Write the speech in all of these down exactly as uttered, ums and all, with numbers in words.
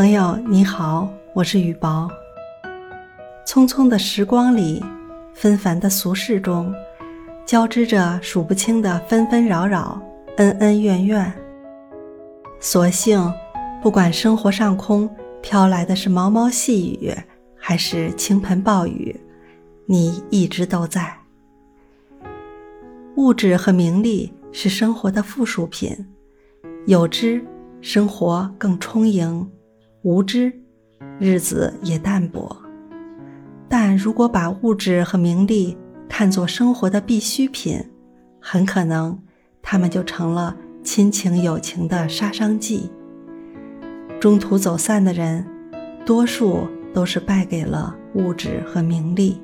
朋友你好，我是雨薄。匆匆的时光里，纷繁的俗世中，交织着数不清的纷纷扰扰，恩恩怨怨。所幸，不管生活上空飘来的是毛毛细雨，还是倾盆暴雨，你一直都在。物质和名利是生活的附属品，有之，生活更充盈，无之，日子也淡薄。但如果把物质和名利看作生活的必需品，很可能它们就成了亲情友情的杀伤剂。中途走散的人，多数都是败给了物质和名利。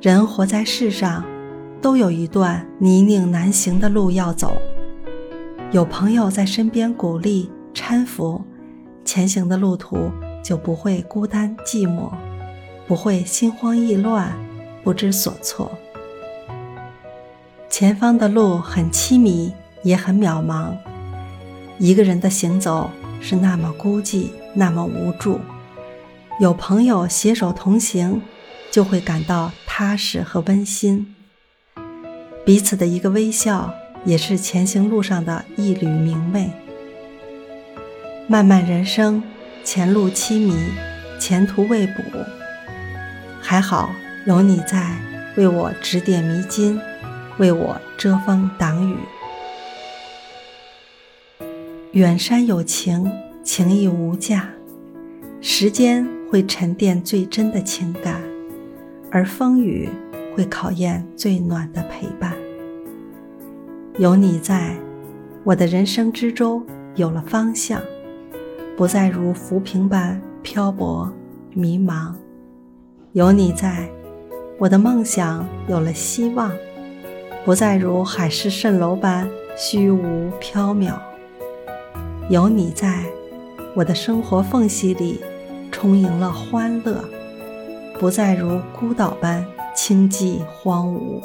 人活在世上，都有一段泥泞难行的路要走，有朋友在身边鼓励搀扶，前行的路途就不会孤单寂寞，不会心慌意乱，不知所措。前方的路很凄迷，也很渺茫，一个人的行走是那么孤寂，那么无助。有朋友携手同行，就会感到踏实和温馨。彼此的一个微笑，也是前行路上的一缕明媚。漫漫人生，前路凄迷，前途未卜，还好有你在，为我指点迷津，为我遮风挡雨。远山有情，情义无价。时间会沉淀最真的情感，而风雨会考验最暖的陪伴。有你在，我的人生之舟有了方向，不再如浮萍般漂泊迷茫。有你在，我的梦想有了希望，不再如海市蜃楼般虚无缥缈。有你在，我的生活缝隙里充盈了欢乐，不再如孤岛般清寂荒芜。